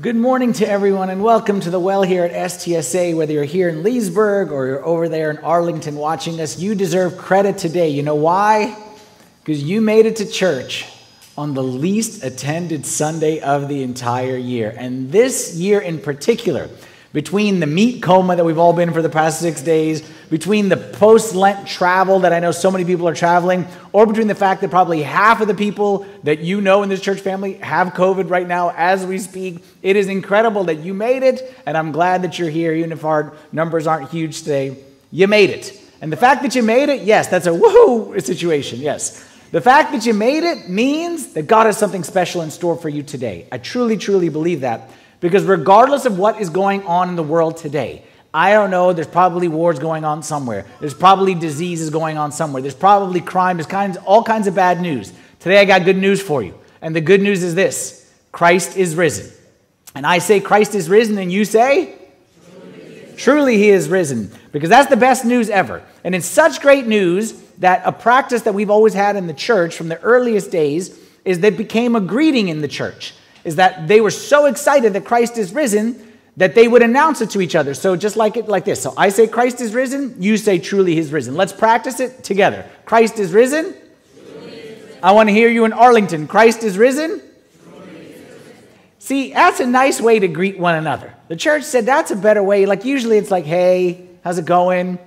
Good morning to everyone and welcome to the well here at STSA. Whether you're here in Leesburg or you're over there in Arlington watching us, you deserve credit today. You know why? Because you made it to church on the least attended Sunday of the entire year. And this year in particular, between the meat coma that we've all been for the past 6 days, between the post-Lent travel that I know so many people are traveling, or between the fact that probably half of the people that you know in this church family have COVID right now as we speak, it is incredible that you made it, and I'm glad that you're here, even if our numbers aren't huge today. You made it. And the fact that you made it, yes, that's a woohoo situation, yes. The fact that you made it means that God has something special in store for you today. I truly, truly believe that. Because regardless of what is going on in the world today, I don't know, there's probably wars going on somewhere. There's probably diseases going on somewhere. There's probably crime. There's all kinds of bad news. Today I got good news for you. And the good news is this: Christ is risen. And I say Christ is risen, and you say? Truly he is risen. Because that's the best news ever. And it's such great news that a practice that we've always had in the church from the earliest days is that became a greeting in the church. Is that they were so excited that Christ is risen that they would announce it to each other. So just like this. So I say Christ is risen, you say truly he's risen. Let's practice it together. Christ is risen. Truly is risen. I want to hear you in Arlington. Christ is risen. Truly is risen. See, that's a nice way to greet one another. The church said that's a better way. Like usually it's like, hey, how's it going?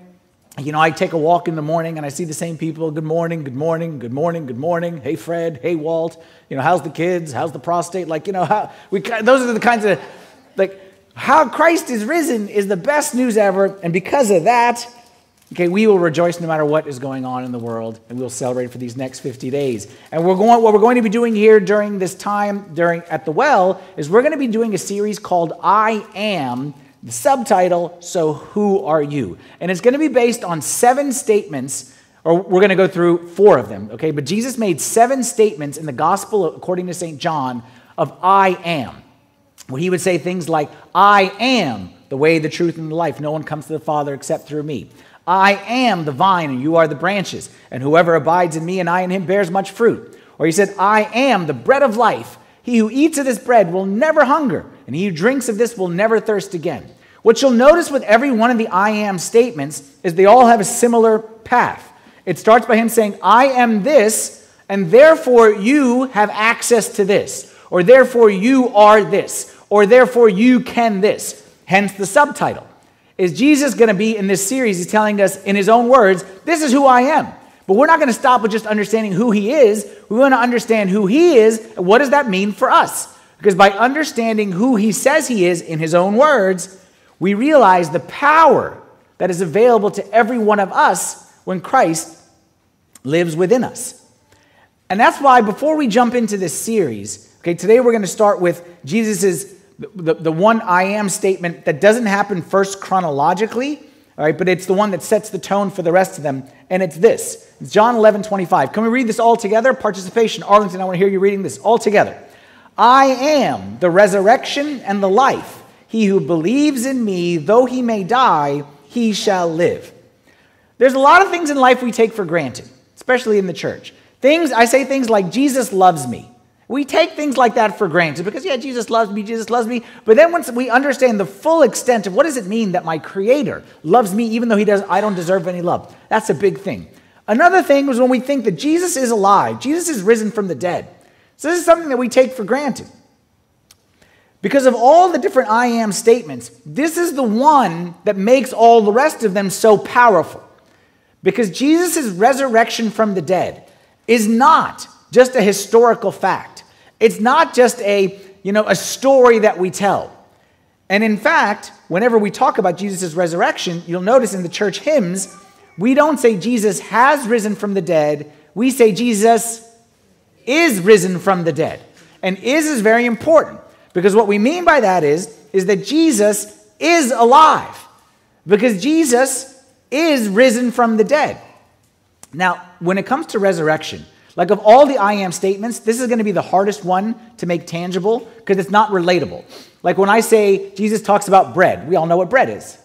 You know, I take a walk in the morning and I see the same people. Good morning, good morning, good morning, good morning. Hey, Fred. Hey, Walt. You know, how's the kids? How's the prostate? Like, you know, those are the kinds of, like, how Christ is risen is the best news ever. And because of that, okay, we will rejoice no matter what is going on in the world. And we'll celebrate for these next 50 days. And what we're going to be doing here during this time at the well is we're going to be doing a series called I Am. The subtitle, So Who Are You? And it's going to be based on 7 statements, or we're going to go through 4 of them, okay? But Jesus made 7 statements in the gospel, according to Saint John, of I am. Where he would say things like, I am the way, the truth, and the life. No one comes to the Father except through me. I am the vine, and you are the branches. And whoever abides in me and I in him bears much fruit. Or he said, I am the bread of life. He who eats of this bread will never hunger, and he who drinks of this will never thirst again. What you'll notice with every one of the I am statements is they all have a similar path. It starts by him saying, I am this, and therefore you have access to this, or therefore you are this, or therefore you can this. Hence the subtitle. Is Jesus going to be in this series? He's telling us in his own words, this is who I am. But we're not going to stop with just understanding who he is. We want to understand who he is and what does that mean for us. Because by understanding who he says he is in his own words, we realize the power that is available to every one of us when Christ lives within us. And that's why before we jump into this series, okay, today we're going to start with Jesus's, the one I am statement that doesn't happen first chronologically, all right, but it's the one that sets the tone for the rest of them, and it's this. It's John 11:25. Can we read this all together? Participation. Arlington, I want to hear you reading this all together. I am the resurrection and the life. He who believes in me, though he may die, he shall live. There's a lot of things in life we take for granted, especially in the church. I say things like, Jesus loves me. We take things like that for granted because, yeah, Jesus loves me. But then once we understand the full extent of what does it mean that my Creator loves me even though I don't deserve any love, that's a big thing. Another thing was when we think that Jesus is alive, Jesus is risen from the dead. So this is something that we take for granted. Because of all the different I am statements, this is the one that makes all the rest of them so powerful. Because Jesus' resurrection from the dead is not just a historical fact. It's not just a story that we tell. And in fact, whenever we talk about Jesus' resurrection, you'll notice in the church hymns, we don't say Jesus has risen from the dead. We say Jesus is risen from the dead. And is very important, because what we mean by that is that Jesus is alive, because Jesus is risen from the dead. Now, when it comes to resurrection, like of all the I am statements, this is going to be the hardest one to make tangible because it's not relatable. Like when I say Jesus talks about bread, we all know what bread is.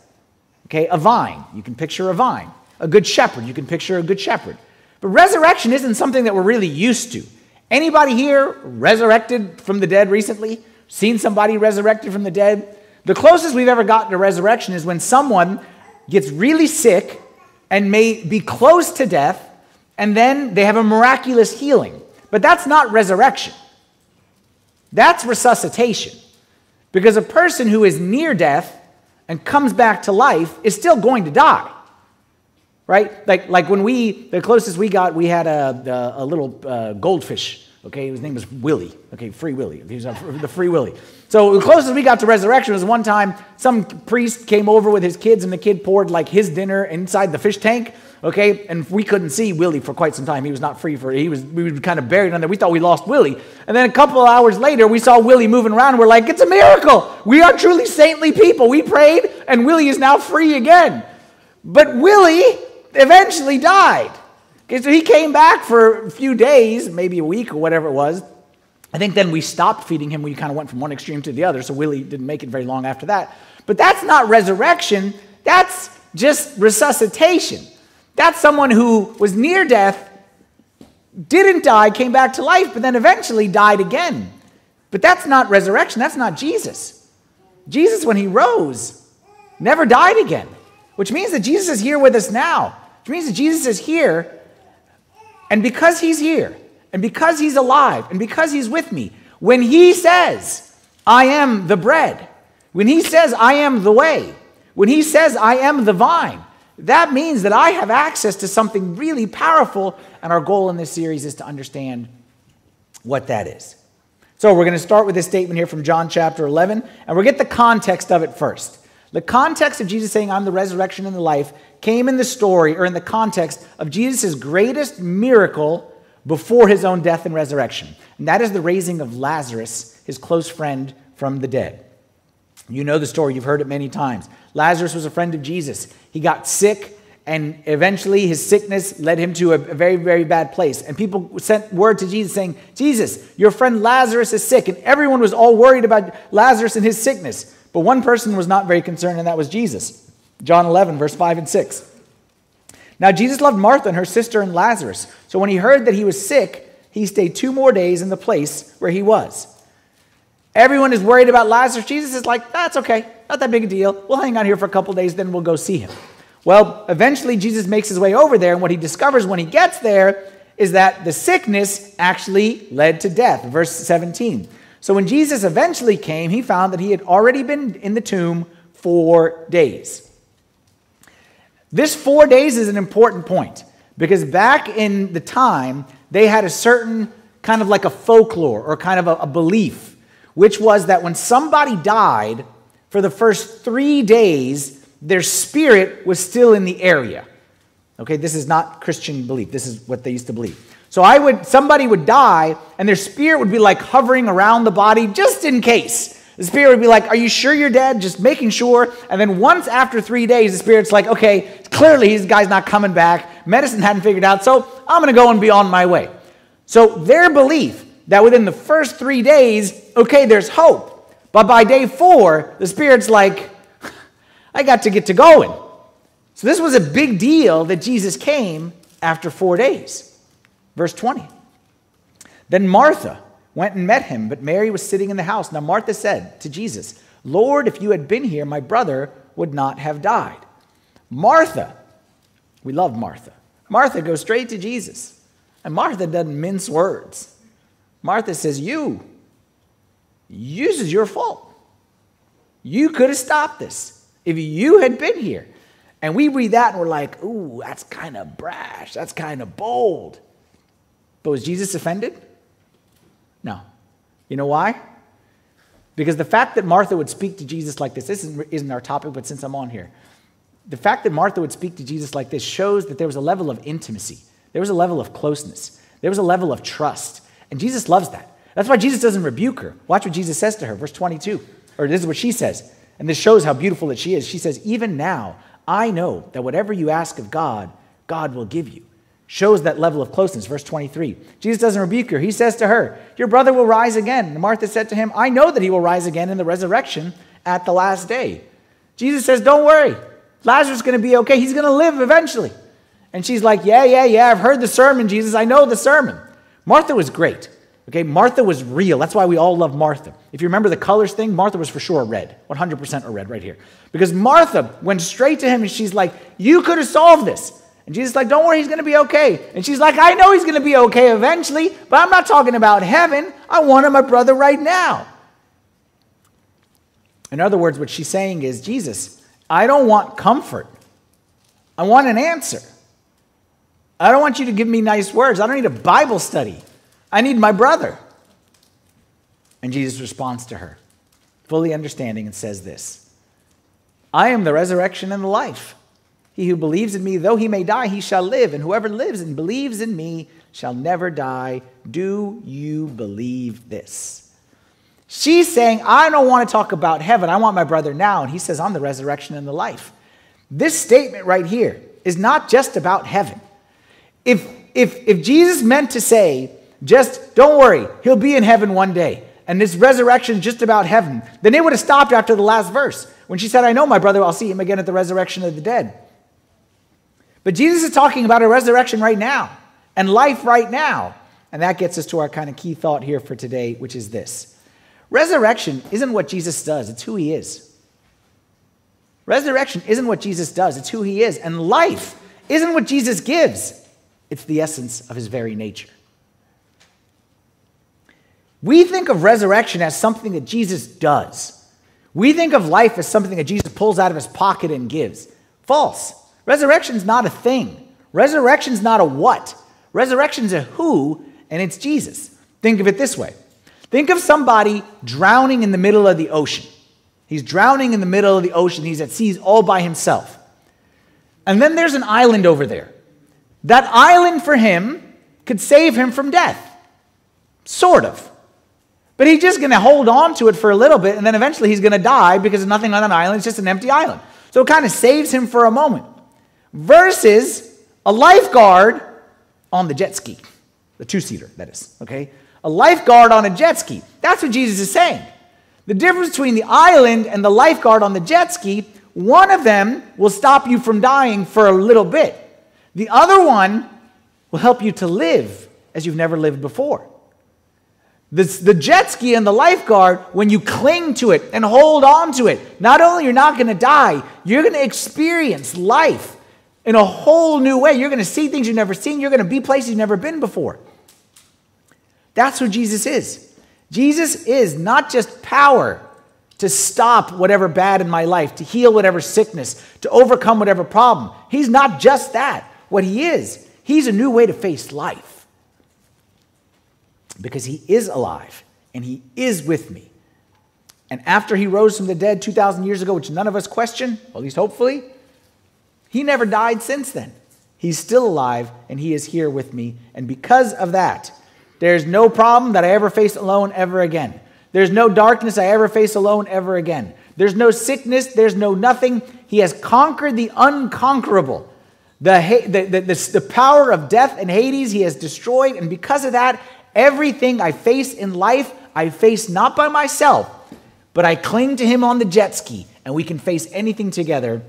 Okay, a vine, you can picture a vine. A good shepherd, you can picture a good shepherd. But resurrection isn't something that we're really used to. Anybody here resurrected from the dead recently? seen somebody resurrected from the dead. The closest we've ever gotten to resurrection is when someone gets really sick and may be close to death, and then they have a miraculous healing. But that's not resurrection. That's resuscitation. Because a person who is near death and comes back to life is still going to die. Right? Like when the closest we got, we had a little goldfish. Okay, his name was Willie. Okay, Free Willie. He was the Free Willie. So the closest we got to resurrection was one time some priest came over with his kids, and the kid poured like his dinner inside the fish tank. Okay, and we couldn't see Willie for quite some time. He was not free for it. We were kind of buried under. We thought we lost Willie, and then a couple of hours later, we saw Willie moving around. And we're like, it's a miracle. We are truly saintly people. We prayed, and Willie is now free again. But Willie eventually died. Okay, so he came back for a few days, maybe a week or whatever it was. I think then we stopped feeding him. We kind of went from one extreme to the other, so Willie didn't make it very long after that. But that's not resurrection. That's just resuscitation. That's someone who was near death, didn't die, came back to life, but then eventually died again. But that's not resurrection. That's not Jesus. Jesus, when he rose, never died again, which means that Jesus is here with us now, which means that Jesus is here, and because he's here, and because he's alive, and because he's with me, when he says, I am the bread, when he says, I am the way, when he says, I am the vine, that means that I have access to something really powerful, and our goal in this series is to understand what that is. So we're going to start with this statement here from John chapter 11, and we'll get the context of it first. The context of Jesus saying, I'm the resurrection and the life, came in the story, or in the context of Jesus' greatest miracle before his own death and resurrection, and that is the raising of Lazarus, his close friend, from the dead. You know the story. You've heard it many times. Lazarus was a friend of Jesus. He got sick, and eventually his sickness led him to a very, very bad place. And people sent word to Jesus saying, Jesus, your friend Lazarus is sick. And everyone was all worried about Lazarus and his sickness. But one person was not very concerned, and that was Jesus. John 11, verse 5 and 6. Now Jesus loved Martha and her sister and Lazarus. So when he heard that he was sick, he stayed 2 more days in the place where he was. Everyone is worried about Lazarus. Jesus is like, that's okay. Not that big a deal. We'll hang out here for a couple days, then we'll go see him. Well, eventually Jesus makes his way over there, and what he discovers when he gets there is that the sickness actually led to death. Verse 17. So when Jesus eventually came, he found that he had already been in the tomb 4 days. This 4 days is an important point, because back in the time, they had a certain kind of like a folklore or kind of a belief, which was that when somebody died, for the first 3 days, their spirit was still in the area. Okay, this is not Christian belief. This is what they used to believe. So somebody would die, and their spirit would be like hovering around the body just in case. The spirit would be like, are you sure you're dead? Just making sure. And then once after 3 days, the spirit's like, okay, clearly this guy's not coming back. Medicine hadn't figured out, so I'm going to go and be on my way. So their belief that within the first 3 days, okay, there's hope. But by day 4, the spirit's like, I got to get to going. So this was a big deal that Jesus came after 4 days. Verse 20. Then Martha went and met him, but Mary was sitting in the house. Now Martha said to Jesus, Lord, if you had been here, my brother would not have died. Martha, we love Martha. Martha goes straight to Jesus. And Martha doesn't mince words. Martha says, this is your fault. You could have stopped this if you had been here. And we read that and we're like, ooh, that's kind of brash. That's kind of bold. But was Jesus offended? No. You know why? Because the fact that Martha would speak to Jesus like this isn't our topic, but since I'm on here, the fact that Martha would speak to Jesus like this shows that there was a level of intimacy. There was a level of closeness. There was a level of trust. And Jesus loves that. That's why Jesus doesn't rebuke her. Watch what Jesus says to her, verse 22. Or this is what she says. And this shows how beautiful that she is. She says, even now, I know that whatever you ask of God, God will give you. Shows that level of closeness. Verse 23. Jesus doesn't rebuke her. He says to her, your brother will rise again. And Martha said to him, I know that he will rise again in the resurrection at the last day. Jesus says, don't worry. Lazarus is going to be okay. He's going to live eventually. And she's like, yeah, I've heard the sermon, Jesus. I know the sermon. Martha was great. Okay, Martha was real. That's why we all love Martha. If you remember the colors thing, Martha was for sure a red, 100% a red right here. Because Martha went straight to him and she's like, you could have solved this. And Jesus is like, don't worry, he's going to be okay. And she's like, I know he's going to be okay eventually, but I'm not talking about heaven. I want my brother right now. In other words, what she's saying is, Jesus, I don't want comfort. I want an answer. I don't want you to give me nice words. I don't need a Bible study. I need my brother. And Jesus responds to her, fully understanding, and says this, I am the resurrection and the life. He who believes in me, though he may die, he shall live. And whoever lives and believes in me shall never die. Do you believe this? She's saying, I don't want to talk about heaven. I want my brother now. And he says, I'm the resurrection and the life. This statement right here is not just about heaven. If Jesus meant to say, just don't worry, he'll be in heaven one day, and this resurrection is just about heaven, then they would have stopped after the last verse when she said, I know my brother, I'll see him again at the resurrection of the dead. But Jesus is talking about a resurrection right now and life right now. And that gets us to our kind of key thought here for today, which is this. Resurrection isn't what Jesus does, it's who he is. Resurrection isn't what Jesus does, it's who he is. And life isn't what Jesus gives, it's the essence of his very nature. We think of resurrection as something that Jesus does. We think of life as something that Jesus pulls out of his pocket and gives. False. Resurrection's not a thing. Resurrection's not a what. Resurrection's a who, and it's Jesus. Think of it this way. Think of somebody drowning in the middle of the ocean. He's drowning in the middle of the ocean. He's at sea all by himself. And then there's an island over there. That island for him could save him from death. Sort of. But he's just going to hold on to it for a little bit, and then eventually he's going to die because there's nothing on that island. It's just an empty island. So it kind of saves him for a moment. Versus a lifeguard on the jet ski. The two-seater, that is. Okay? A lifeguard on a jet ski. That's what Jesus is saying. The difference between the island and the lifeguard on the jet ski, one of them will stop you from dying for a little bit. The other one will help you to live as you've never lived before. The jet ski and the lifeguard, when you cling to it and hold on to it, not only you're not going to die, you're going to experience life in a whole new way. You're going to see things you've never seen. You're going to be places you've never been before. That's who Jesus is. Jesus is not just power to stop whatever bad in my life, to heal whatever sickness, to overcome whatever problem. He's not just that. What he is, he's a new way to face life. Because he is alive, and he is with me. And after he rose from the dead 2,000 years ago, which none of us question, at least hopefully, he never died since then. He's still alive, and he is here with me. And because of that, there's no problem that I ever face alone ever again. There's no darkness I ever face alone ever again. There's no sickness. There's no nothing. He has conquered the unconquerable. The power of death and Hades he has destroyed, and because of that, everything I face in life, I face not by myself, but I cling to him on the jet ski, and we can face anything together.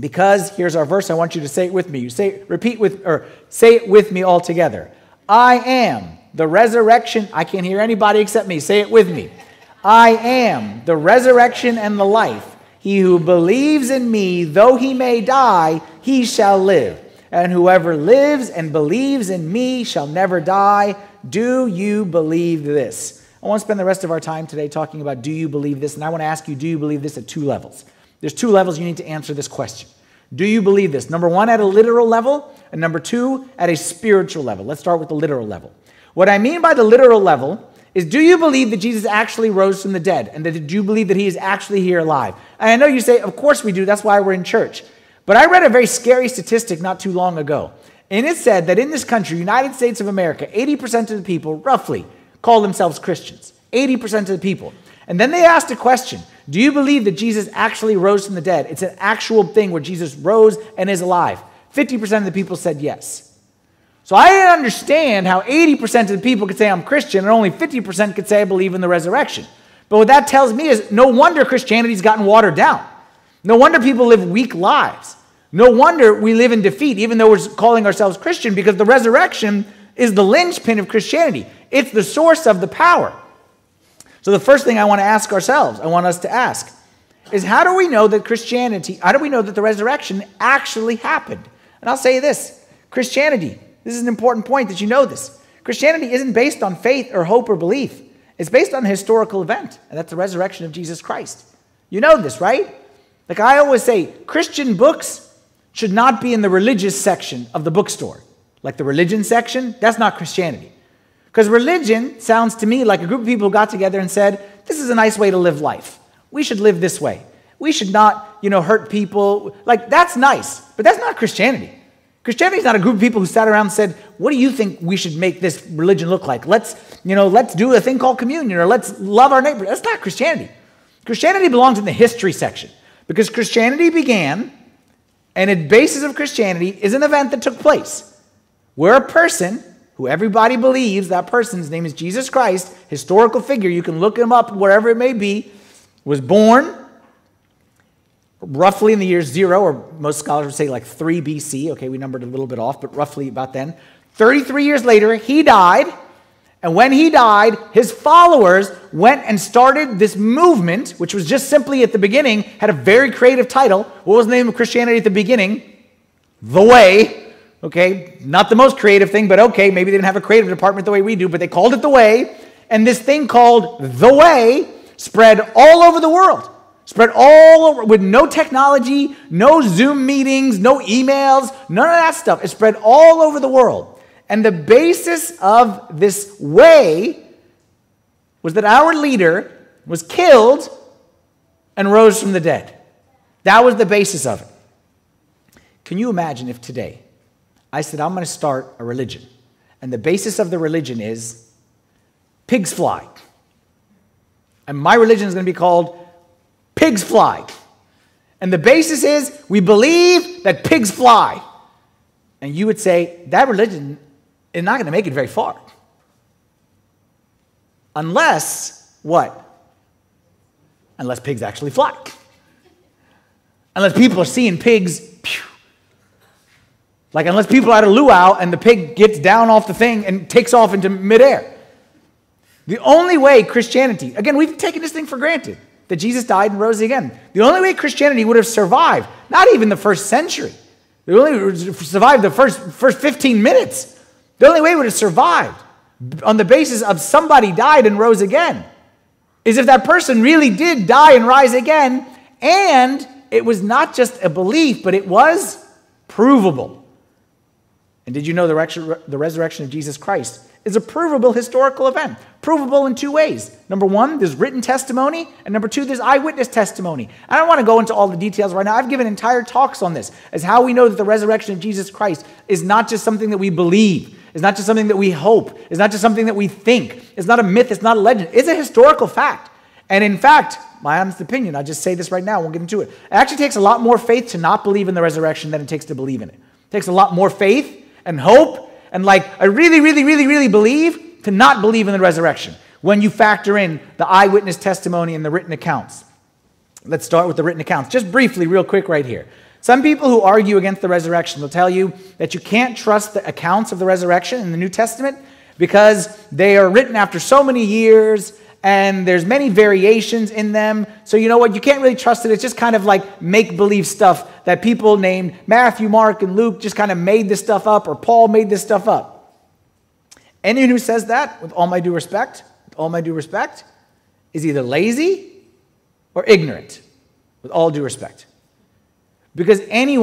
Because here's our verse. I want you to say it with me. You say, repeat with, or say it with me all together. I am the resurrection. I can't hear anybody except me. Say it with me. I am the resurrection and the life. He who believes in me, though he may die, he shall live. And whoever lives and believes in me shall never die. Do you believe this? I want to spend the rest of our time today talking about do you believe this? And I want to ask you, do you believe this at two levels? There's two levels you need to answer this question. Do you believe this? Number one, at a literal level, and number two, at a spiritual level. Let's start with the literal level. What I mean by the literal level is, do you believe that Jesus actually rose from the dead? And that do you believe that he is actually here alive? And I know you say, of course we do, that's why we're in church. But I read a very scary statistic not too long ago. And it said that in this country, United States of America, 80% of the people, roughly, call themselves Christians. 80% of the people. And then they asked a question. Do you believe that Jesus actually rose from the dead? It's an actual thing where Jesus rose and is alive. 50% of the people said yes. So I didn't understand how 80% of the people could say I'm Christian and only 50% could say I believe in the resurrection. But what that tells me is no wonder Christianity's gotten watered down. No wonder people live weak lives. No wonder we live in defeat, even though we're calling ourselves Christian, because the resurrection is the linchpin of Christianity. It's the source of the power. So the first thing I want to ask ourselves, I want us to ask, is how do we know that Christianity, how do we know that the resurrection actually happened? And I'll say this, Christianity, this is an important point that you know this. Christianity isn't based on faith or hope or belief. It's based on a historical event, and that's the resurrection of Jesus Christ. You know this, right? Like I always say, Christian books should not be in the religious section of the bookstore. Like the religion section, that's not Christianity. Because religion sounds to me like a group of people who got together and said, this is a nice way to live life. We should live this way. We should not, hurt people. Like, that's nice, but that's not Christianity. Christianity is not a group of people who sat around and said, what do you think we should make this religion look like? Let's, let's do a thing called communion, or let's love our neighbor. That's not Christianity. Christianity belongs in the history section because Christianity began, and the basis of Christianity is an event that took place where a person who everybody believes, that person's name is Jesus Christ, historical figure, you can look him up wherever it may be, was born roughly in the year 0, or most scholars would say like 3 BC. Okay, we numbered a little bit off, but roughly about then. 33 years later, he died. And when he died, his followers went and started this movement, which was just simply at the beginning, had a very creative title. What was the name of Christianity at the beginning? The Way. Okay, not the most creative thing, but okay, maybe they didn't have a creative department the way we do, but they called it The Way. And this thing called The Way spread all over the world. Spread all over with no technology, no Zoom meetings, no emails, none of that stuff. It spread all over the world. And the basis of this way was that our leader was killed and rose from the dead. That was the basis of it. Can you imagine if today I said, I'm going to start a religion, and the basis of the religion is pigs fly. And my religion is going to be called Pigs Fly. And the basis is we believe that pigs fly. And you would say, that religion is not going to make it very far. Unless what? Unless pigs actually fly. Unless people are seeing pigs. Pew. Like unless people are at a luau and the pig gets down off the thing and takes off into midair. The only way Christianity, again, we've taken this thing for granted, that Jesus died and rose again. The only way Christianity would have survived, not even the first century, the only survived the first 15 minutes. The only way it would have survived on the basis of somebody died and rose again is if that person really did die and rise again, and it was not just a belief, but it was provable. And did you know the resurrection of Jesus Christ is a provable historical event? Provable in two ways. Number one, there's written testimony, and number two, there's eyewitness testimony. I don't want to go into all the details right now. I've given entire talks on this, as how we know that the resurrection of Jesus Christ is not just something that we believe, it's not just something that we hope, it's not just something that we think, it's not a myth, it's not a legend, it's a historical fact. And in fact, my honest opinion, I'll just say this right now, I won't get into it, it actually takes a lot more faith to not believe in the resurrection than it takes to believe in it. It takes a lot more faith and hope, and like, I really, really, really, really believe, to not believe in the resurrection when you factor in the eyewitness testimony and the written accounts. Let's start with the written accounts. Just briefly, real quick right here. Some people who argue against the resurrection will tell you that you can't trust the accounts of the resurrection in the New Testament because they are written after so many years and there's many variations in them. So you know what? You can't really trust it. It's just kind of like make-believe stuff that people named Matthew, Mark, and Luke just kind of made this stuff up, or Paul made this stuff up. Anyone who says that, with all my due respect, is either lazy or ignorant, with all due respect. Because any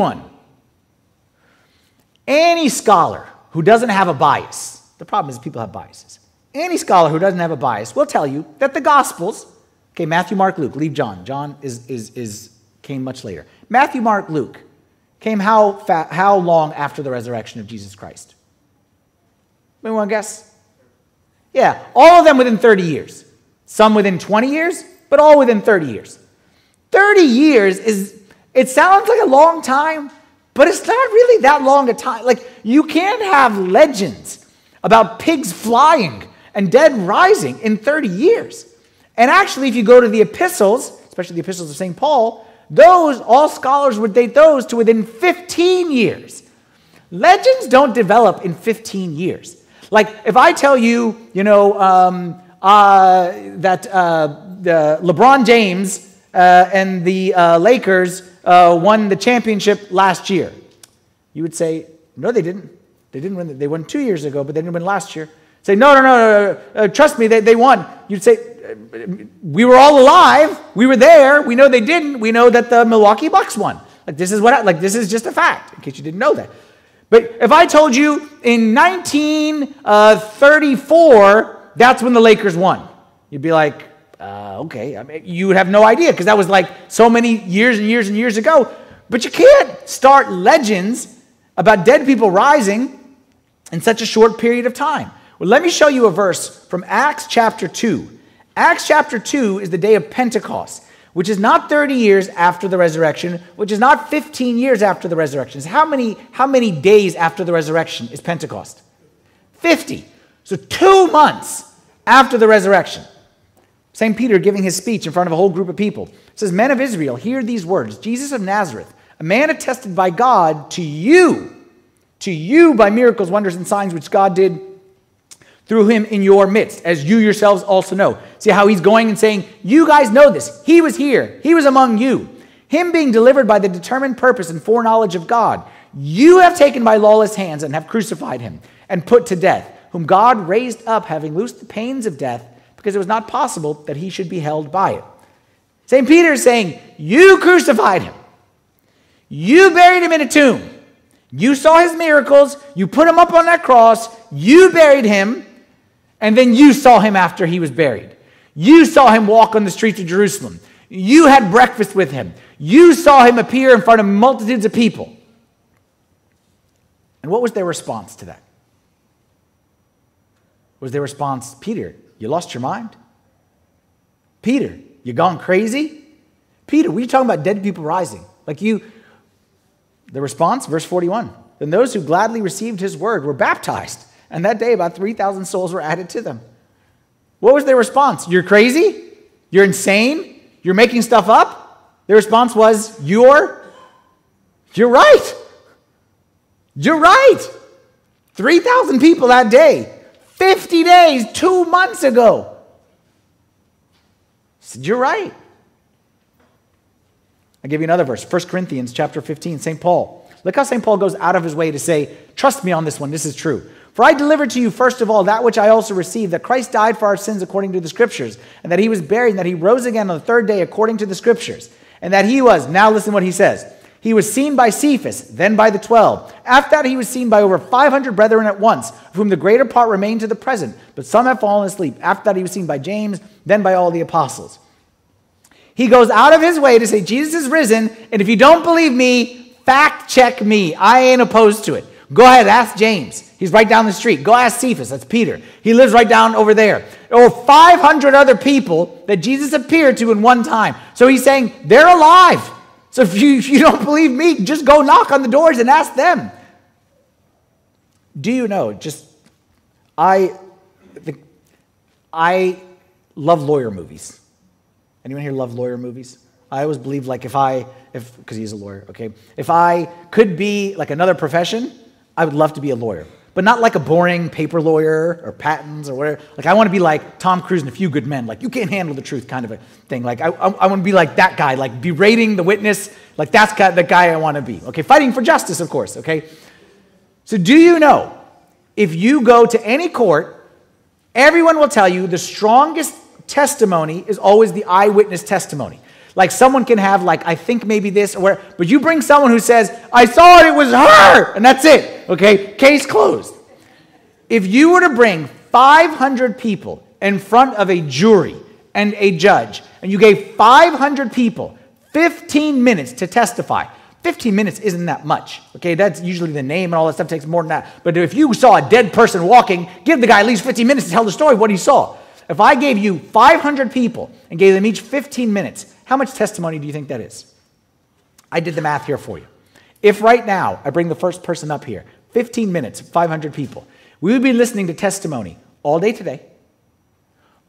scholar who doesn't have a bias, the problem is people have biases, any scholar who doesn't have a bias will tell you that the Gospels, okay, Matthew, Mark, Luke, leave John. John came much later. Matthew, Mark, Luke came how long after the resurrection of Jesus Christ? Anyone want to guess? Yeah, all of them within 30 years. Some within 20 years, but all within 30 years. 30 years it sounds like a long time, but it's not really that long a time. Like, you can't have legends about pigs flying and dead rising in 30 years. And actually, if you go to the epistles, especially the epistles of St. Paul, those, all scholars would date those to within 15 years. Legends don't develop in 15 years. Like, if I tell you, that LeBron James and the Lakers won the championship last year, you would say, no, they didn't. They didn't win. They won 2 years ago, but they didn't win last year. Say, no, trust me, they won. You'd say, we were all alive. We were there. We know they didn't. We know that the Milwaukee Bucks won. Like, this is what, like, this is just a fact, in case you didn't know that. But if I told you in 1934, that's when the Lakers won, you'd be like, okay. I mean, you would have no idea, because that was like so many years and years and years ago. But you can't start legends about dead people rising in such a short period of time. Well, let me show you a verse from Acts chapter 2. Acts chapter 2 is the day of Pentecost, which is not 30 years after the resurrection, which is not 15 years after the resurrection. So how many days after the resurrection is Pentecost? 50. So 2 months after the resurrection. St. Peter giving his speech in front of a whole group of people. It says, "Men of Israel, hear these words. Jesus of Nazareth, a man attested by God to you by miracles, wonders, and signs which God did through him in your midst, as you yourselves also know." See how he's going and saying, you guys know this. He was here. He was among you. Him being delivered by the determined purpose and foreknowledge of God, you have taken by lawless hands and have crucified him and put to death, whom God raised up, having loosed the pains of death, because it was not possible that he should be held by it. St. Peter is saying, you crucified him. You buried him in a tomb. You saw his miracles. You put him up on that cross. You buried him. And then you saw him after he was buried. You saw him walk on the streets of Jerusalem. You had breakfast with him. You saw him appear in front of multitudes of people. And what was their response to that? Was their response, Peter, you lost your mind? Peter, you gone crazy? Peter, we're talking about dead people rising. Like you, the response, verse 41, "Then those who gladly received his word were baptized. And that day, about 3,000 souls were added to them." What was their response? You're crazy? You're insane? You're making stuff up? Their response was, you're right. You're right. 3,000 people that day, 50 days, 2 months ago. He said, you're right. I'll give you another verse. 1 Corinthians chapter 15, St. Paul. Look how St. Paul goes out of his way to say, trust me on this one, this is true. "For I delivered to you, first of all, that which I also received, that Christ died for our sins according to the Scriptures, and that he was buried, and that he rose again on the third day according to the Scriptures, and that he was," now listen what he says, "he was seen by Cephas, then by the 12. After that he was seen by over 500 brethren at once, of whom the greater part remain to the present, but some have fallen asleep. After that he was seen by James, then by all the apostles." He goes out of his way to say, Jesus is risen, and if you don't believe me, fact check me. I ain't opposed to it. Go ahead, ask James. He's right down the street. Go ask Cephas. That's Peter. He lives right down over there. There were 500 other people that Jesus appeared to in one time. So he's saying, they're alive. So if you don't believe me, just go knock on the doors and ask them. Do you know, I love lawyer movies. Anyone here love lawyer movies? I always believe, like, because he's a lawyer, okay? If I could be, like, another profession, I would love to be a lawyer, but not like a boring paper lawyer or patents or whatever. Like, I want to be like Tom Cruise in A Few Good Men, like, you can't handle the truth kind of a thing. Like, I want to be like that guy, like berating the witness. Like, that's the guy I want to be. Okay, fighting for justice, of course, okay? So do you know, if you go to any court, everyone will tell you the strongest testimony is always the eyewitness testimony. Like, someone can have, like, I think maybe this or whatever, but you bring someone who says, I saw it was her, and that's it, okay? Case closed. If you were to bring 500 people in front of a jury and a judge, and you gave 500 people 15 minutes to testify, 15 minutes isn't that much, okay? That's usually the name and all that stuff takes more than that. But if you saw a dead person walking, give the guy at least 15 minutes to tell the story of what he saw. If I gave you 500 people and gave them each 15 minutes, how much testimony do you think that is? I did the math here for you. If right now I bring the first person up here, 15 minutes, 500 people, we would be listening to testimony all day today,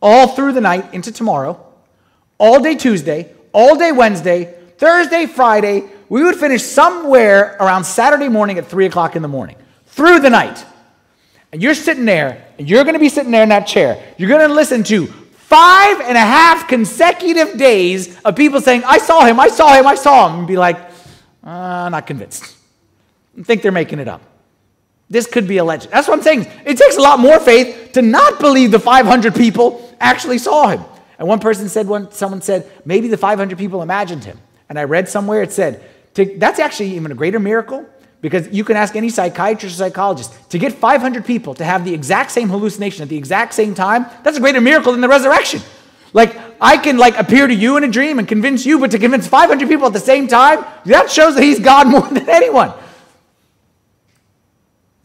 all through the night into tomorrow, all day Tuesday, all day Wednesday, Thursday, Friday. We would finish somewhere around Saturday morning at 3 o'clock in the morning, through the night. and you're sitting there, and you're going to be sitting there in that chair. You're going to listen to 5.5 consecutive days of people saying, I saw him, I saw him, I saw him, and be like, I'm not convinced. I think they're making it up. This could be a legend. That's what I'm saying. It takes a lot more faith to not believe the 500 people actually saw him. And one person said, someone said, maybe the 500 people imagined him. And I read somewhere it said, that's actually even a greater miracle, because you can ask any psychiatrist or psychologist, to get 500 people to have the exact same hallucination at the exact same time, that's a greater miracle than the resurrection. Like, I can appear to you in a dream and convince you, but to convince 500 people at the same time, that shows that he's God more than anyone.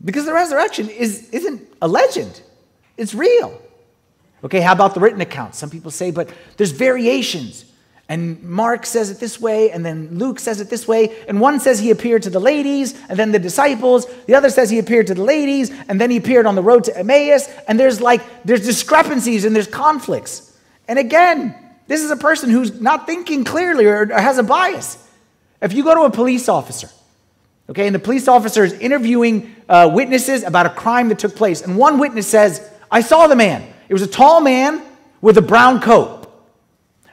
Because the resurrection isn't a legend. It's real. Okay, how about the written accounts? Some people say, but there's variations. And Mark says it this way, and then Luke says it this way, and one says he appeared to the ladies, and then the disciples, the other says he appeared to the ladies, and then he appeared on the road to Emmaus, and there's discrepancies and there's conflicts. And again, this is a person who's not thinking clearly or has a bias. If you go to a police officer, okay, and the police officer is interviewing witnesses about a crime that took place, and one witness says, I saw the man. It was a tall man with a brown coat.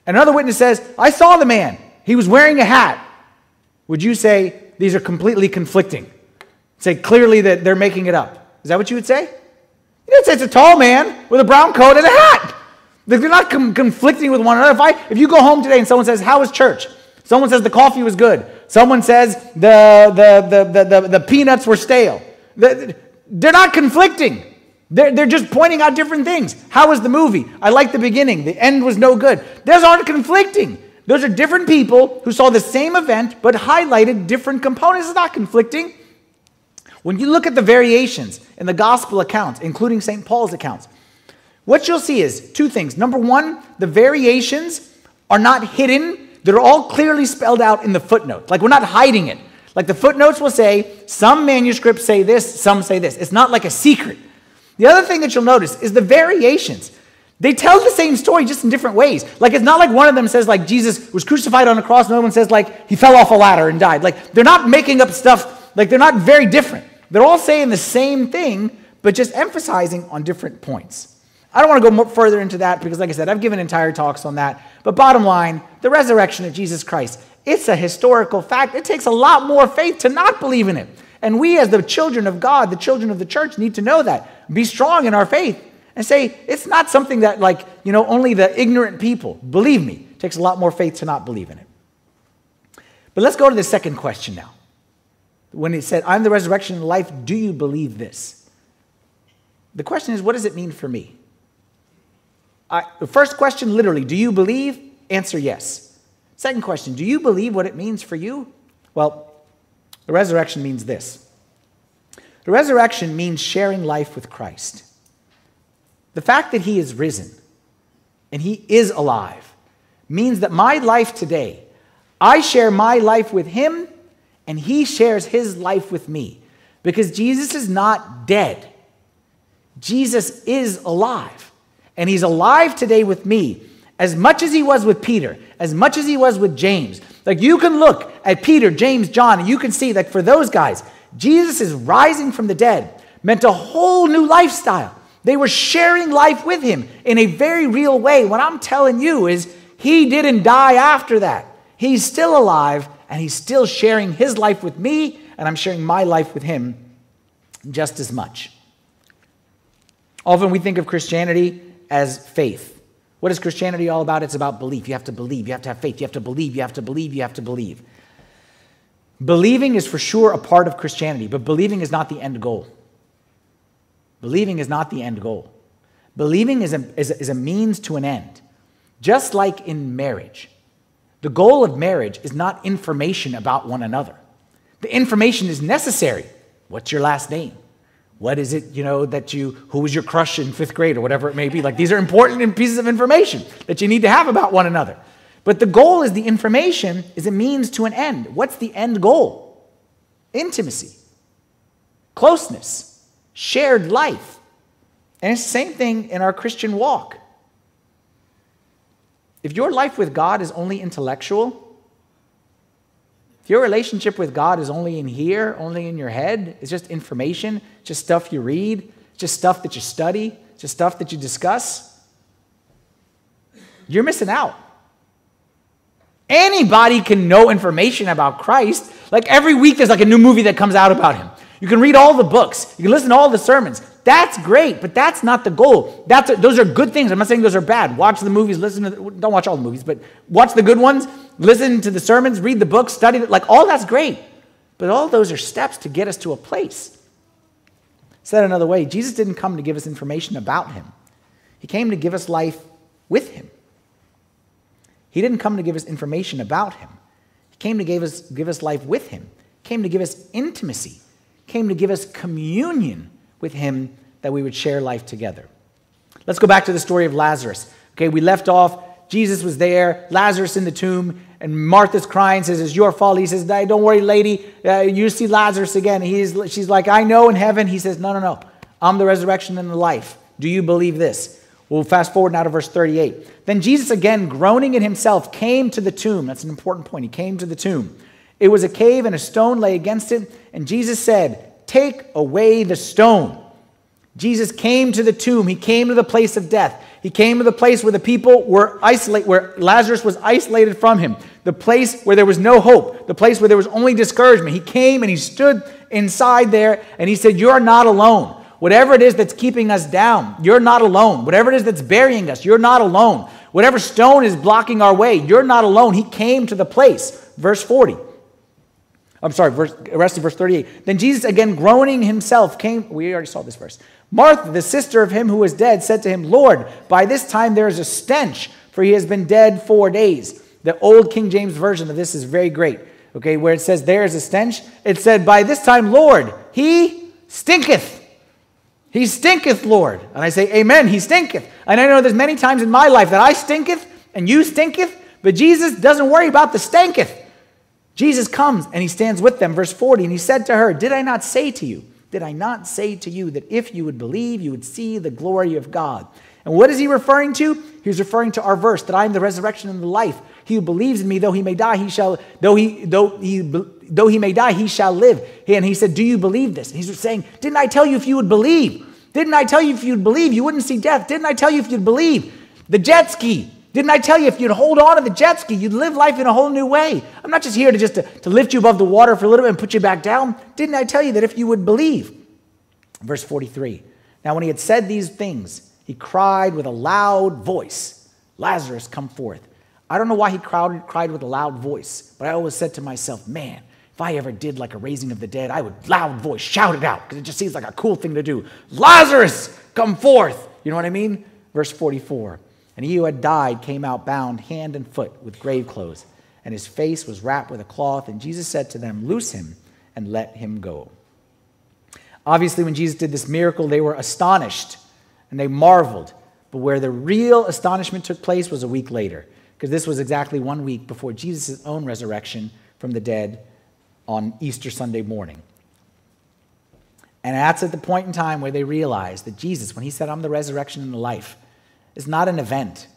Another witness says, I saw the man. He was wearing a hat. Would you say these are completely conflicting? Say clearly that they're making it up. Is that what you would say? You would say it's a tall man with a brown coat and a hat. They're not conflicting with one another. If you go home today and someone says, how was church? Someone says the coffee was good. Someone says the peanuts were stale. They're not conflicting. They're just pointing out different things. How was the movie? I liked the beginning. The end was no good. Those aren't conflicting. Those are different people who saw the same event but highlighted different components. It's not conflicting. When you look at the variations in the gospel accounts, including St. Paul's accounts, what you'll see is two things. Number one, the variations are not hidden. They're all clearly spelled out in the footnote. Like, we're not hiding it. Like, the footnotes will say, some manuscripts say this, some say this. It's not like a secret. The other thing that you'll notice is the variations. They tell the same story just in different ways. Like, it's not like one of them says, like, Jesus was crucified on a cross, and the other one says, like, he fell off a ladder and died. Like, they're not making up stuff. Like, they're not very different. They're all saying the same thing, but just emphasizing on different points. I don't want to go further into that because, like I said, I've given entire talks on that. But bottom line, the resurrection of Jesus Christ, it's a historical fact. It takes a lot more faith to not believe in it. And we, as the children of God, the children of the church, need to know that. Be strong in our faith and say, it's not something that, like, you know, only the ignorant people. Believe me, it takes a lot more faith to not believe in it. But let's go to the second question now. When it said, I'm the resurrection and life, do you believe this? The question is, what does it mean for me? The first question, literally, do you believe? Answer, yes. Second question, do you believe what it means for you? Well, the resurrection means this. The resurrection means sharing life with Christ. The fact that he is risen and he is alive means that my life today, I share my life with him and he shares his life with me, because Jesus is not dead. Jesus is alive, and he's alive today with me. As much as he was with Peter, as much as he was with James. Like, you can look at Peter, James, John, and you can see that for those guys, Jesus is rising from the dead meant a whole new lifestyle. They were sharing life with him in a very real way. What I'm telling you is, he didn't die after that. He's still alive, and he's still sharing his life with me, and I'm sharing my life with him just as much. Often we think of Christianity as faith. What is Christianity all about? It's about belief. You have to believe. You have to have faith. You have to believe. You have to believe. You have to believe. Believing is for sure a part of Christianity, but believing is not the end goal. Believing is not the end goal. Believing is a means to an end. Just like in marriage. The goal of marriage is not information about one another. The information is necessary. What's your last name? What is it, you know, who was your crush in fifth grade or whatever it may be? Like, these are important pieces of information that you need to have about one another. But the goal is the information is a means to an end. What's the end goal? Intimacy, closeness, shared life. And it's the same thing in our Christian walk. If your life with God is only intellectual, if your relationship with God is only in here, only in your head, it's just information, just stuff you read, just stuff that you study, just stuff that you discuss, you're missing out. Anybody can know information about Christ. Like every week there's like a new movie that comes out about him. You can read all the books. You can listen to all the sermons. That's great, but that's not the goal. Those are good things. I'm not saying those are bad. Watch the movies, don't watch all the movies, but watch the good ones, listen to the sermons, read the books, study, like all that's great. But all those are steps to get us to a place. Said another way, Jesus didn't come to give us information about him. He came to give us life with him. He didn't come to give us information about him. He came to give us life with him. He came to give us intimacy. He came to give us communion with him, that we would share life together. Let's go back to the story of Lazarus. Okay, we left off. Jesus was there, Lazarus in the tomb, and Martha's crying, says, it's your fault. He says, don't worry, lady, you see Lazarus again. She's like, I know in heaven. He says, no, I'm the resurrection and the life. Do you believe this? We'll fast forward now to verse 38. Then Jesus, again, groaning in himself, came to the tomb. That's an important point. He came to the tomb. It was a cave and a stone lay against it, and Jesus said, take away the stone. Jesus came to the tomb. He came to the place of death. He came to the place where the people were isolated, where Lazarus was isolated from him, the place where there was no hope, the place where there was only discouragement. He came and he stood inside there and he said, you're not alone. Whatever it is that's keeping us down, you're not alone. Whatever it is that's burying us, you're not alone. Whatever stone is blocking our way, you're not alone. He came to the place. Verse 38. Then Jesus, again groaning himself, came. We already saw this verse. Martha, the sister of him who was dead, said to him, Lord, by this time there is a stench, for he has been dead 4 days. The old King James version of this is very great. Okay, where it says there is a stench, it said, by this time, Lord, he stinketh. He stinketh, Lord. And I say, amen, he stinketh. And I know there's many times in my life that I stinketh and you stinketh, but Jesus doesn't worry about the stinketh. Jesus comes and he stands with them. Verse 40, and he said to her, did I not say to you that if you would believe, you would see the glory of God? And what is he referring to? He's referring to our verse, that I am the resurrection and the life. He who believes in me, though he may die, he shall live. And he said, do you believe this? And he's saying, didn't I tell you if you would believe? Didn't I tell you if you'd believe, you wouldn't see death? Didn't I tell you if you'd believe? The jet ski. Didn't I tell you if you'd hold on to the jet ski, you'd live life in a whole new way? I'm not just here to lift you above the water for a little bit and put you back down. Didn't I tell you that if you would believe? Verse 43. Now when he had said these things, he cried with a loud voice, Lazarus, come forth. I don't know why he cried with a loud voice, but I always said to myself, man, if I ever did like a raising of the dead, I would loud voice shout it out because it just seems like a cool thing to do. Lazarus, come forth. You know what I mean? Verse 44. And he who had died came out bound hand and foot with grave clothes, and his face was wrapped with a cloth. And Jesus said to them, loose him and let him go. Obviously, when Jesus did this miracle, they were astonished and they marveled. But where the real astonishment took place was a week later, because this was exactly 1 week before Jesus' own resurrection from the dead on Easter Sunday morning. And that's at the point in time where they realized that Jesus, when he said, I'm the resurrection and the life, it's not an event.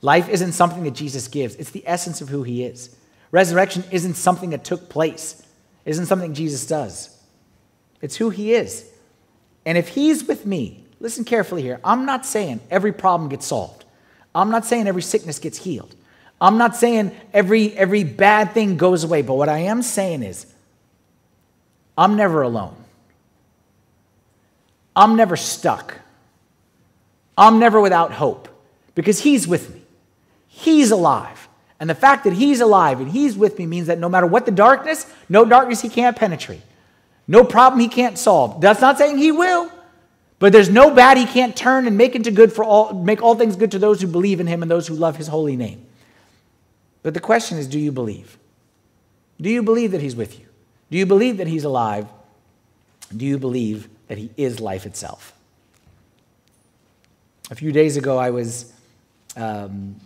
Life isn't something that Jesus gives. It's the essence of who he is. Resurrection isn't something that took place. It isn't something Jesus does. It's who he is. And if he's with me, listen carefully here. I'm not saying every problem gets solved. I'm not saying every sickness gets healed. I'm not saying every bad thing goes away. But what I am saying is I'm never alone. I'm never stuck. I'm never without hope because he's with me. He's alive. And the fact that he's alive and he's with me means that no matter what the darkness, no darkness he can't penetrate. No problem he can't solve. That's not saying he will, but there's no bad he can't turn and make into good make all things good to those who believe in him and those who love his holy name. But the question is, do you believe? Do you believe that he's with you? Do you believe that he's alive? Do you believe that he is life itself? A few days ago, I was in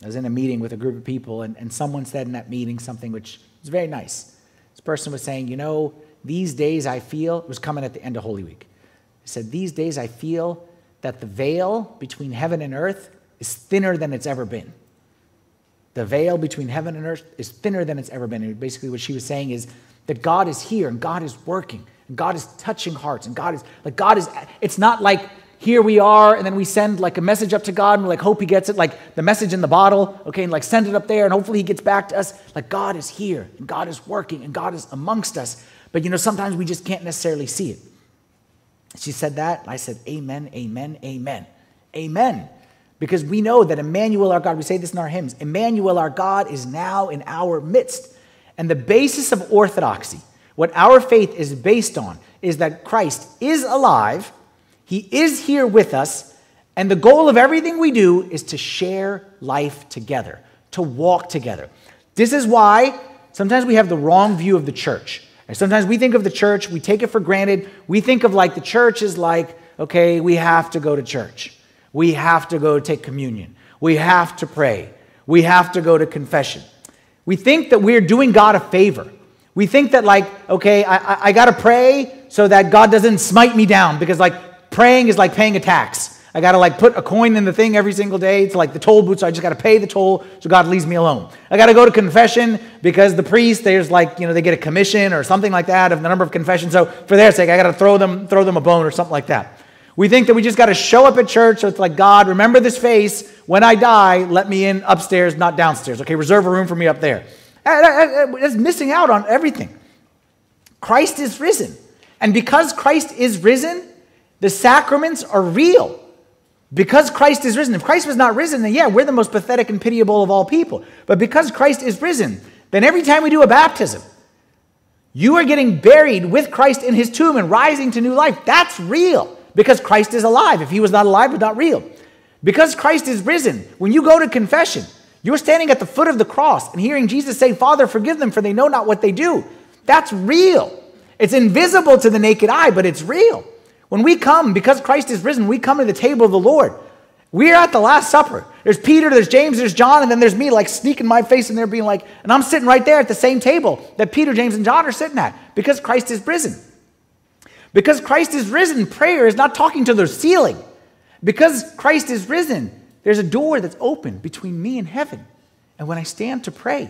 a meeting with a group of people, and someone said in that meeting something which was very nice. This person was saying, you know, these days I feel, it was coming at the end of Holy Week. He said, these days I feel that the veil between heaven and earth is thinner than it's ever been. The veil between heaven and earth is thinner than it's ever been. And basically what she was saying is that God is here and God is working. And God is touching hearts. And God is, it's not like here we are and then we send like a message up to God and we like hope he gets it, like the message in the bottle, okay, and like send it up there and hopefully he gets back to us. Like God is here and God is working and God is amongst us. But you know, sometimes we just can't necessarily see it. She said that, and I said, amen, amen, amen, amen. Because we know that Emmanuel, our God, we say this in our hymns, Emmanuel, our God, is now in our midst. And the basis of orthodoxy, what our faith is based on, is that Christ is alive, he is here with us, and the goal of everything we do is to share life together, to walk together. This is why sometimes we have the wrong view of the church. And sometimes we think of the church, we take it for granted, we think of like the church is like, okay, we have to go to church. We have to go take communion. We have to pray. We have to go to confession. We think that we're doing God a favor. We think that like, okay, I got to pray so that God doesn't smite me down, because like praying is like paying a tax. I got to like put a coin in the thing every single day. It's like the toll booth, so I just got to pay the toll so God leaves me alone. I got to go to confession because the priest, there's like, you know, they get a commission or something like that of the number of confessions. So for their sake, I got to throw them a bone or something like that. We think that we just got to show up at church. So it's like, God, remember this face. When I die, let me in upstairs, not downstairs. Okay, reserve a room for me up there. That's missing out on everything. Christ is risen. And because Christ is risen, the sacraments are real. Because Christ is risen. If Christ was not risen, then yeah, we're the most pathetic and pitiable of all people. But because Christ is risen, then every time we do a baptism, you are getting buried with Christ in his tomb and rising to new life. That's real. Because Christ is alive. If he was not alive, it's not real. Because Christ is risen, when you go to confession, you're standing at the foot of the cross and hearing Jesus say, Father, forgive them, for they know not what they do. That's real. It's invisible to the naked eye, but it's real. When we come, because Christ is risen, we come to the table of the Lord. We're at the Last Supper. There's Peter, there's James, there's John, and then there's me like sneaking my face in there being like, and I'm sitting right there at the same table that Peter, James, and John are sitting at because Christ is risen. Because Christ is risen, prayer is not talking to the ceiling. Because Christ is risen, there's a door that's open between me and heaven. And when I stand to pray,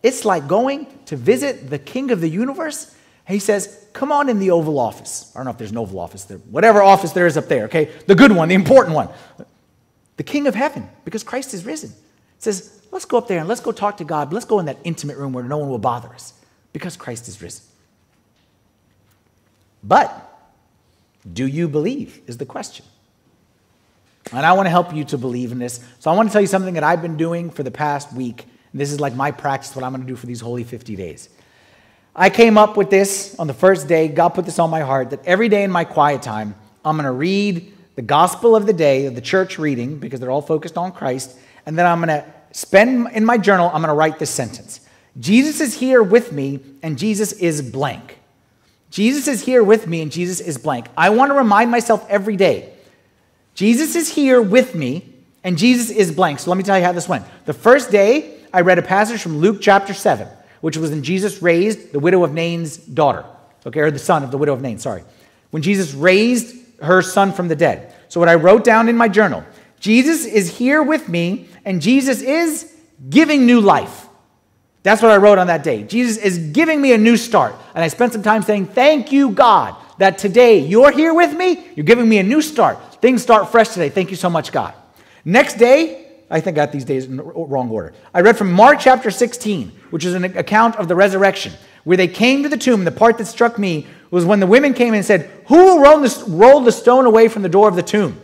it's like going to visit the King of the universe. He says, come on in the Oval Office. I don't know if there's an Oval Office there. Whatever office there is up there, okay? The good one, the important one. The King of heaven, because Christ is risen. It says, let's go up there and let's go talk to God. Let's go in that intimate room where no one will bother us because Christ is risen. But do you believe is the question. And I want to help you to believe in this. So I want to tell you something that I've been doing for the past week. This is like my practice, what I'm going to do for these holy 50 days. I came up with this on the first day. God put this on my heart that every day in my quiet time, I'm going to read the gospel of the day, of the church reading, because they're all focused on Christ. And then I'm going to spend in my journal, I'm going to write this sentence. Jesus is here with me and Jesus is blank. Jesus is here with me and Jesus is blank. I want to remind myself every day, Jesus is here with me and Jesus is blank. So let me tell you how this went. The first day, I read a passage from Luke chapter 7, which was when Jesus raised the widow of Nain's daughter, okay, or the son of the widow of Nain, sorry. When Jesus raised her son from the dead. So what I wrote down in my journal, Jesus is here with me and Jesus is giving new life. That's what I wrote on that day. Jesus is giving me a new start. And I spent some time saying, thank you, God, that today you're here with me. You're giving me a new start. Things start fresh today. Thank you so much, God. Next day, I think I got these days in the wrong order. I read from Mark chapter 16, which is an account of the resurrection, where they came to the tomb. The part that struck me was when the women came and said, who will roll the stone away from the door of the tomb?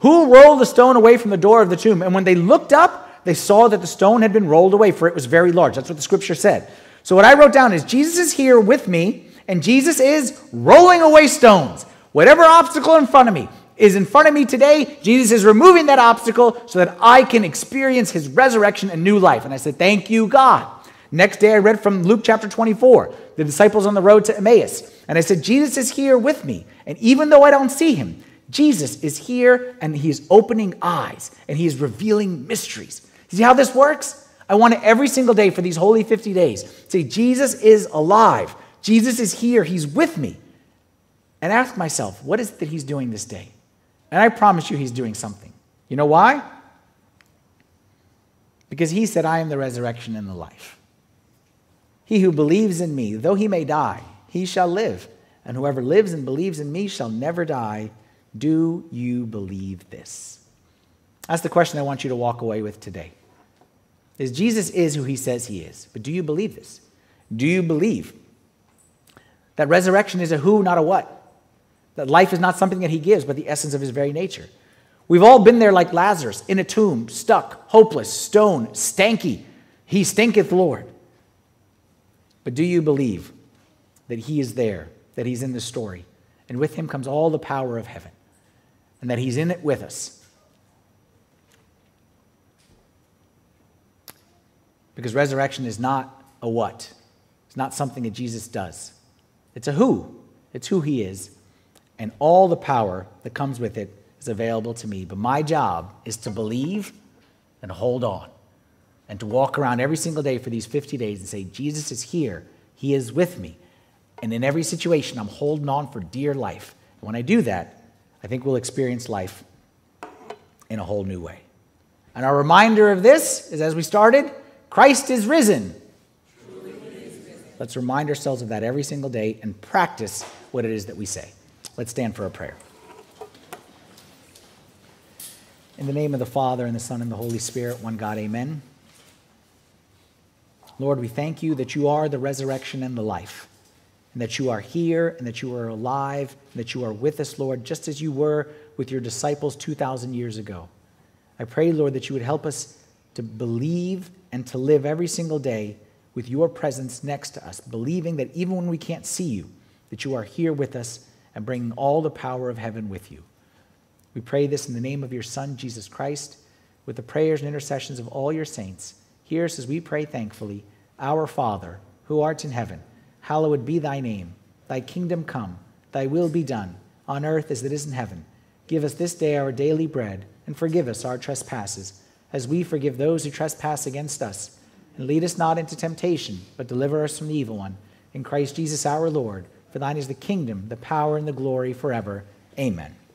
Who will roll the stone away from the door of the tomb? And when they looked up, they saw that the stone had been rolled away, for it was very large. That's what the scripture said. So what I wrote down is Jesus is here with me, and Jesus is rolling away stones. Whatever obstacle in front of me is in front of me today, Jesus is removing that obstacle so that I can experience his resurrection and new life. And I said, thank you, God. Next day I read from Luke chapter 24, the disciples on the road to Emmaus. And I said, Jesus is here with me. And even though I don't see him, Jesus is here and he's opening eyes and he's revealing mysteries. See how this works? I want to every single day for these holy 50 days say, Jesus is alive. Jesus is here. He's with me. And ask myself, what is it that he's doing this day? And I promise you he's doing something. You know why? Because he said, I am the resurrection and the life. He who believes in me, though he may die, he shall live. And whoever lives and believes in me shall never die. Do you believe this?" That's the question I want you to walk away with today. Is Jesus is who he says he is. But do you believe this? Do you believe that resurrection is a who, not a what? That life is not something that he gives, but the essence of his very nature. We've all been there like Lazarus, in a tomb, stuck, hopeless, stone, stanky. He stinketh, Lord. But do you believe that he is there, that he's in the story, and with him comes all the power of heaven, and that he's in it with us? Because resurrection is not a what. It's not something that Jesus does. It's a who. It's who he is. And all the power that comes with it is available to me. But my job is to believe and hold on and to walk around every single day for these 50 days and say, Jesus is here. He is with me. And in every situation, I'm holding on for dear life. And when I do that, I think we'll experience life in a whole new way. And our reminder of this is, as we started, Christ is risen. Truly he is risen. Let's remind ourselves of that every single day and practice what it is that we say. Let's stand for a prayer. In the name of the Father, and the Son, and the Holy Spirit, one God, amen. Lord, we thank you that you are the resurrection and the life, and that you are here, and that you are alive, and that you are with us, Lord, just as you were with your disciples 2,000 years ago. I pray, Lord, that you would help us to believe and to live every single day with your presence next to us, believing that even when we can't see you, that you are here with us, and bringing all the power of heaven with you. We pray this in the name of your Son, Jesus Christ, with the prayers and intercessions of all your saints. Hear us as we pray thankfully. Our Father, who art in heaven, hallowed be thy name. Thy kingdom come, thy will be done, on earth as it is in heaven. Give us this day our daily bread, and forgive us our trespasses, as we forgive those who trespass against us. And lead us not into temptation, but deliver us from the evil one. In Christ Jesus our Lord, for thine is the kingdom, the power, and the glory forever. Amen.